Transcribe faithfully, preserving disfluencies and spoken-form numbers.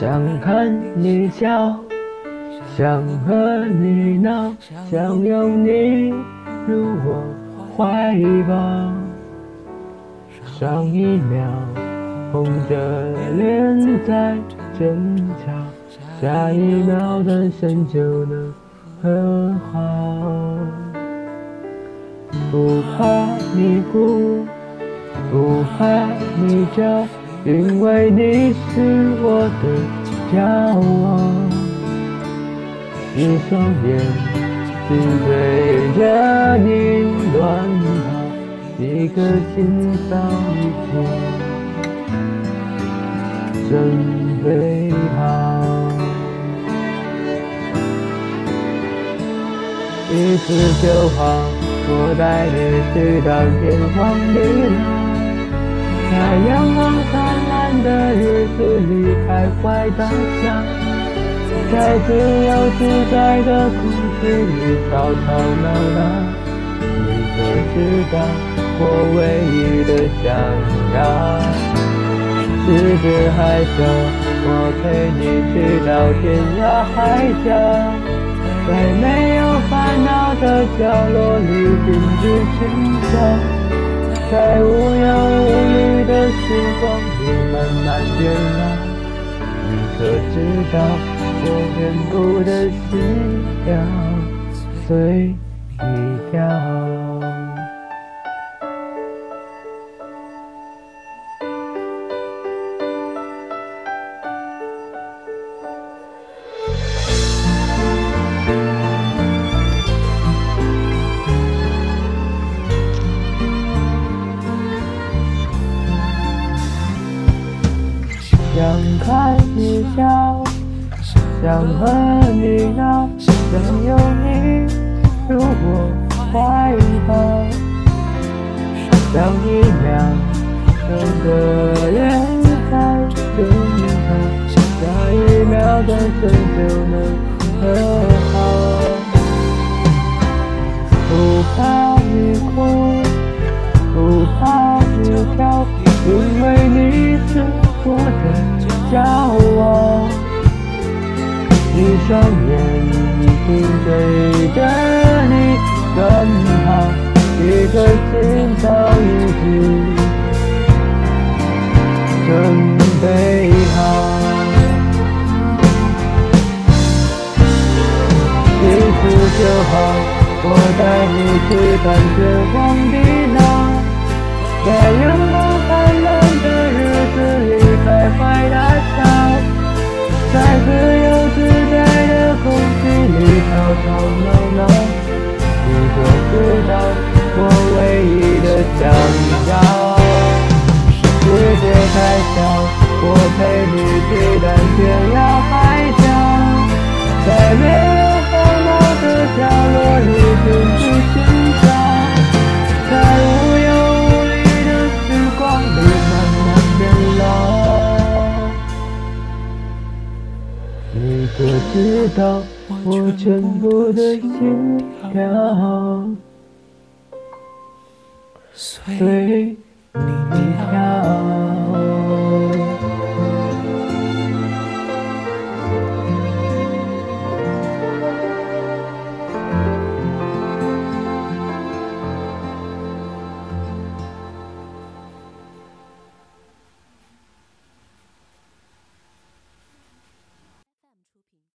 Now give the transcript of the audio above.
想看你笑，想和你闹，想拥你入我怀抱。上一秒红着脸在争吵，下一秒转身就能和好。不怕你哭，不怕你叫，因为你是我的骄傲。一双眼只对着你乱跑，一个心早已经准备好。一次就好，我带你去到天荒地老，在阳光灿烂的日子里开怀大笑，在自由自在的空气里吵吵闹闹。你可知道我唯一的想要，十指还小，我陪你去到天涯海角，在没有烦恼的角落里停止寻找，在无忧无时光里慢慢变老。你可知道我全部的心跳随你跳。想看你笑，想和你闹，想拥你入我怀抱。上一秒红着脸在争吵，下一秒转身就能和好。不怕你哭，不怕你笑，因为你是我的骄傲。一双眼睛追着你奔跑，一颗心早已经准备好。一次就好，我带你去看天荒地老，在阳光灿烂的日子里开怀大笑，在自由自在的空气里吵吵闹闹。你可知道我唯一的想要，世界太小，我陪你去到天涯海角，在没有烦恼的角落里停止寻找，在无忧无虑的时光里慢慢变老。你可知道我全部的心跳随你跳。